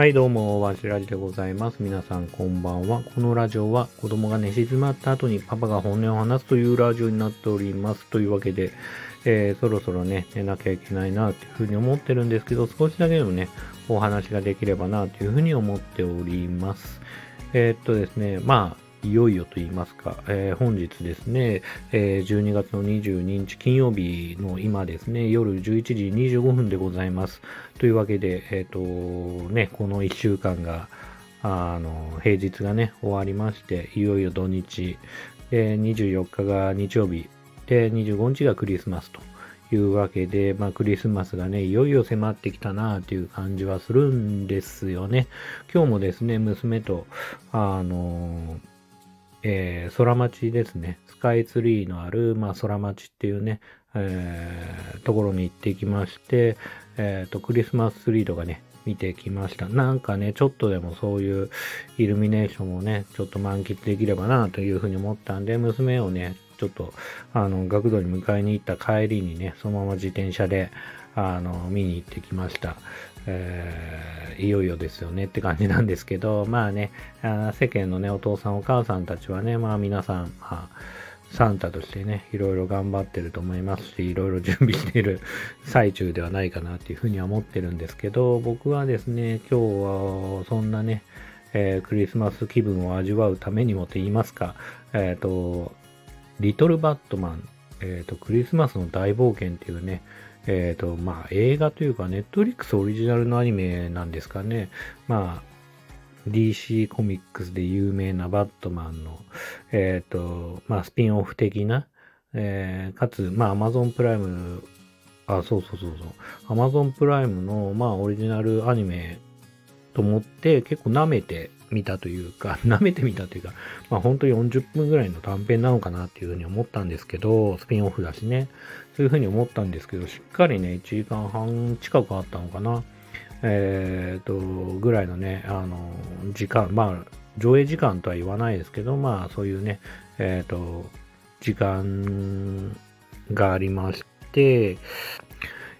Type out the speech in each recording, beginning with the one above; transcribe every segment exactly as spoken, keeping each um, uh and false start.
はいどうも、わしらじでございます。皆さんこんばんは。このラジオは子供が寝静まった後にパパが本音を話すというラジオになっております。というわけで、えー、そろそろね、寝なきゃいけないなというふうに思ってるんですけど、少しだけでもね、お話ができればなというふうに思っております。えー、っとですね、まあ、いよいよと言いますか、えー、本日ですね、えー、じゅうにがつのにじゅうににち金曜日の今ですね、夜じゅういちじにじゅうごふんでございます。というわけで、えっとね、このいっしゅうかんが、あの、平日がね、終わりまして、いよいよ土日、でにじゅうよっかが日曜日、でにじゅうごにちがクリスマスというわけで、まあ、クリスマスがね、いよいよ迫ってきたなという感じはするんですよね。今日もですね、娘と、あの、えー、空町ですね。スカイツリーのある、まあ、空町っていうね、えー、ところに行ってきまして、えーと、クリスマスツリーとかね、見てきました。なんかね、ちょっとでもそういうイルミネーションをね、ちょっと満喫できればなというふうに思ったんで、娘をね、ちょっと、あの、学童に迎えに行った帰りにね、そのまま自転車で、あの、見に行ってきました。えー、いよいよですよねって感じなんですけど、まあね、あ世間のね、お父さんお母さんたちはね、まあ皆さん、まあ、サンタとしてね、いろいろ頑張ってると思いますし、いろいろ準備している最中ではないかなっていうふうには思ってるんですけど、僕はですね、今日はそんなね、えー、クリスマス気分を味わうためにもと言いますか、えっと、リトルバットマン、えっと、クリスマスの大冒険っていうね、えーとまあ、映画というか、ネットフリックスオリジナルのアニメなんですかね。まあ、ディーシー コミックスで有名なバットマンの、えーとまあ、スピンオフ的な、えー、かつ、まあ、Amazon プライム、あ、そうそうそうそう、Amazon プライムの、まあ、オリジナルアニメと思って、結構舐めてみたというか、舐めてみたというか、まあ、ほんとよんじゅっぷんぐらいの短編なのかなっていうふうに思ったんですけど、スピンオフだしね。そういうふうに思ったんですけど、しっかりね、いちじかんはん近くあったのかな。えっと、ぐらいのね、あの、時間、まあ、上映時間とは言わないですけど、まあ、そういうね、えっと、時間がありまして、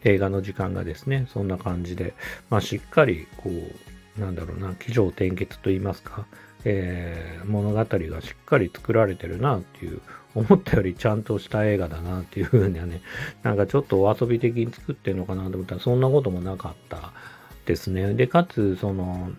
映画の時間がですね、そんな感じで、まあ、しっかり、こう、なんだろうな、起承転結と言いますか、えー、物語がしっかり作られてるなっていう、思ったよりちゃんとした映画だなっていうふうにはね、なんかちょっとお遊び的に作ってるのかなと思ったら、そんなこともなかったですね。で、かつ、その、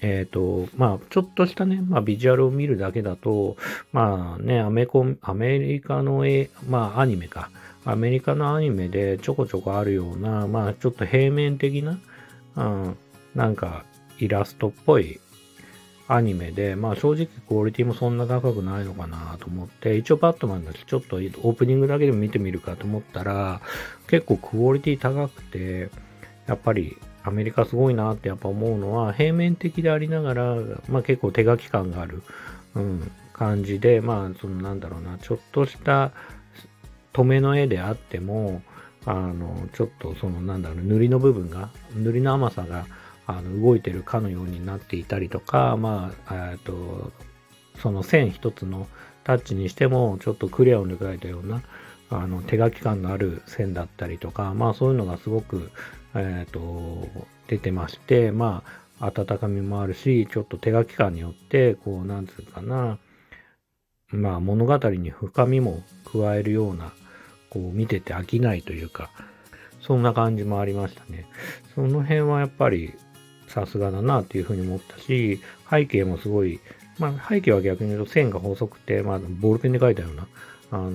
えっと、まあ、ちょっとしたね、まあ、ビジュアルを見るだけだと、まあね、アメコン、アメリカの、まあ、アニメか。アメリカのアニメでちょこちょこあるような、まあ、ちょっと平面的な、うん、なんか、イラストっぽい、アニメで、まあ正直クオリティもそんな高くないのかなと思って、一応バットマンだしちょっとオープニングだけでも見てみるかと思ったら、結構クオリティ高くて、やっぱりアメリカすごいなってやっぱ思うのは、平面的でありながら、まあ結構手書き感がある、うん、感じで、まあそのなんだろうな、ちょっとした止めの絵であっても、あの、ちょっとそのなんだろう、塗りの部分が、塗りの甘さが、あの動いてるかのようになっていたりとか、まあ、えっと、その線一つのタッチにしても、ちょっとクレヨンで描いたような、あの、手書き感のある線だったりとか、まあそういうのがすごく、えっと、出てまして、まあ、温かみもあるし、ちょっと手書き感によって、こう、なんつうかな、まあ物語に深みも加えるような、こう見てて飽きないというか、そんな感じもありましたね。その辺はやっぱり、さすがだなっていうふうに思ったし、背景もすごい、まあ背景は逆に言うと線が細くて、まあボールペンで描いたような、あの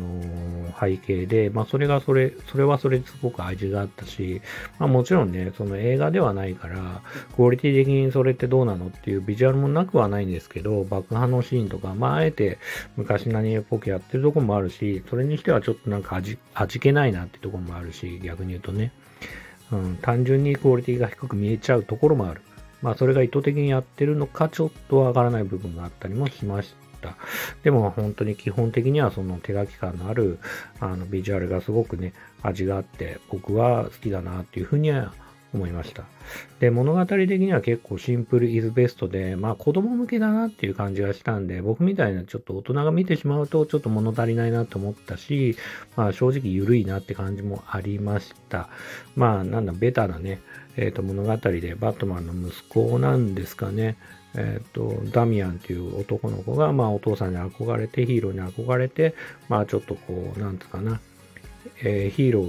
ー、背景で、まあそれがそれ、それはそれですごく味があったし、まあもちろんね、その映画ではないから、クオリティ的にそれってどうなのっていうビジュアルもなくはないんですけど、爆破のシーンとか、まああえて昔何っぽくやってるとこもあるし、それにしてはちょっとなんか味、味気ないなってとこもあるし、逆に言うとね。うん、単純にクオリティが低く見えちゃうところもある。まあそれが意図的にやってるのかちょっとわからない部分があったりもしました。でも本当に基本的にはその手書き感のあるあのビジュアルがすごくね味があって僕は好きだなっていうふうには思いました。で、物語的には結構シンプルイズベストで、まあ子供向けだなっていう感じがしたんで、僕みたいなちょっと大人が見てしまうとちょっと物足りないなと思ったし、まあ正直緩いなって感じもありました。まあなんだ、ベタなね、えっと物語でバットマンの息子なんですかね。えっと、ダミアンという男の子が、まあお父さんに憧れて、ヒーローに憧れて、まあちょっとこう、なんつうかな、えー、ヒーロ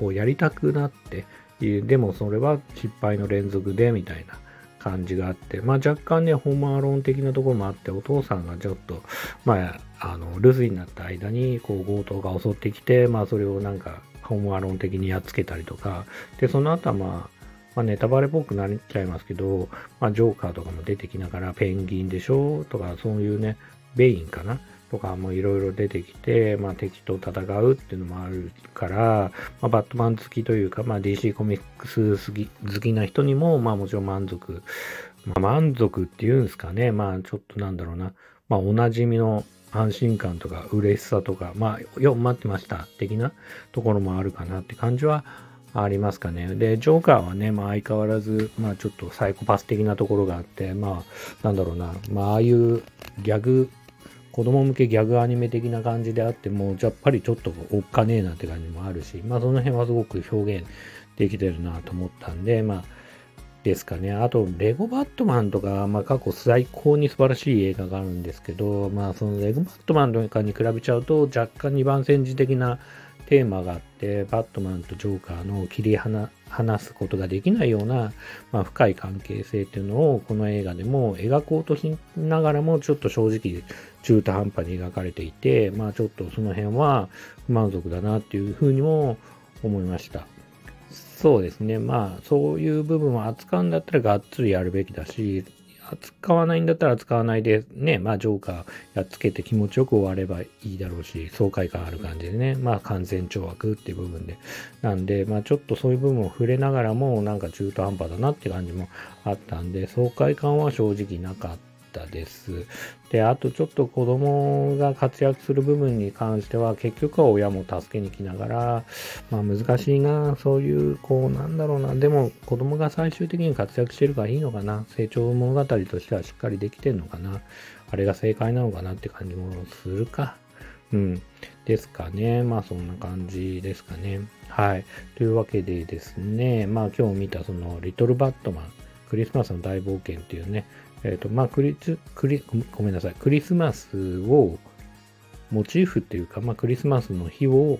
ーをやりたくなって、でもそれは失敗の連続でみたいな感じがあって、まあ若干ね、ホームアローン的なところもあって、お父さんがちょっと、まあ、あの、留守になった間に、こう強盗が襲ってきて、まあそれをなんか、ホームアローン的にやっつけたりとか、で、その後はまあ、まあ、ネタバレっぽくなっちゃいますけど、まあ、ジョーカーとかも出てきながら、ペンギンでしょとか、そういうね、ベインかなとかもいろいろ出てきて、まあ、敵と戦うっていうのもあるから、まあ、バットマン好きというか、まあ、ディーシー コミックス好き、好きな人にも、まあ、もちろん満足、まあ、満足っていうんですかね、まあ、ちょっとなんだろうな、まあ、おなじみの安心感とか、嬉しさとか、まあ、よ、待ってました、的なところもあるかなって感じは、ありますかね。で、ジョーカーはね、まあ相変わらず、まあちょっとサイコパス的なところがあって、まあなんだろうな、まあああいうギャグ、子供向けギャグアニメ的な感じであっても、やっぱりちょっとおっかねえなって感じもあるし、まあその辺はすごく表現できてるなと思ったんで、まあですかね。あと、レゴバットマンとか、まあ過去最高に素晴らしい映画があるんですけど、まあそのレゴバットマンとかに比べちゃうと、若干二番煎じ的なテーマがあって、バットマンとジョーカーの切り離すことができないような、まあ、深い関係性っていうのをこの映画でも描こうとしながらもちょっと正直中途半端に描かれていて、まあちょっとその辺は不満足だなっていうふうにも思いました。そうですね。まあそういう部分は扱うんだったらがっつりやるべきだし、扱わないんだったら扱わないでね、まあジョーカーやっつけて気持ちよく終わればいいだろうし、爽快感ある感じでね、まあ完全懲悪っていう部分で、なんで、まあちょっとそういう部分を触れながらも、なんか中途半端だなって感じもあったんで、爽快感は正直なかったです。で、あとちょっと子供が活躍する部分に関しては、結局は親も助けに来ながら、まあ難しいな、そういう、こうなんだろうな、でも子供が最終的に活躍してるからいいのかな、成長物語としてはしっかりできてるのかな、あれが正解なのかなって感じもするか、うん、ですかね、まあそんな感じですかね。はい、というわけでですね、まあ今日見たそのリトルバットマン、クリスマスの大冒険っていうね、えっと、まあ、クリス、クリ、ごめんなさい、クリスマスをモチーフっていうか、まあ、クリスマスの日を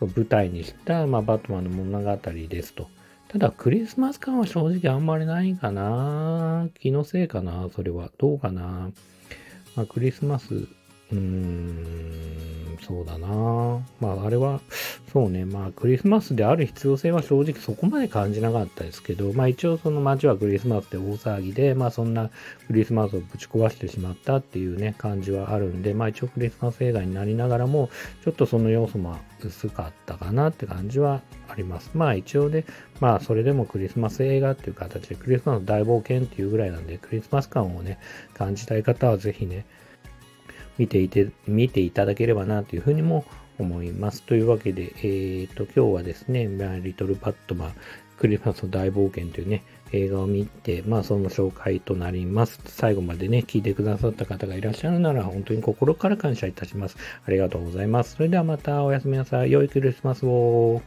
舞台にした、まあ、バットマンの物語ですと。ただ、クリスマス感は正直あんまりないかな。気のせいかな、それは。どうかな。まあ、クリスマス、うーん、そうだな。まあ、あれは、そうね、まあ、クリスマスである必要性は正直そこまで感じなかったですけど、まあ一応その街はクリスマスで大騒ぎで、まあそんなクリスマスをぶち壊してしまったっていうね、感じはあるんで、まあ一応クリスマス映画になりながらも、ちょっとその要素も薄かったかなって感じはあります。まあ一応ね、まあそれでもクリスマス映画っていう形で、クリスマス大冒険っていうぐらいなんで、クリスマス感をね、感じたい方はぜひね、見ていて、見ていただければなというふうにも思います。というわけで、えっと、今日はですね、リトルバットマン、クリスマスの大冒険というね、映画を見て、まあ、その紹介となります。最後までね、聞いてくださった方がいらっしゃるなら、本当に心から感謝いたします。ありがとうございます。それではまたおやすみなさい。良いクリスマスを。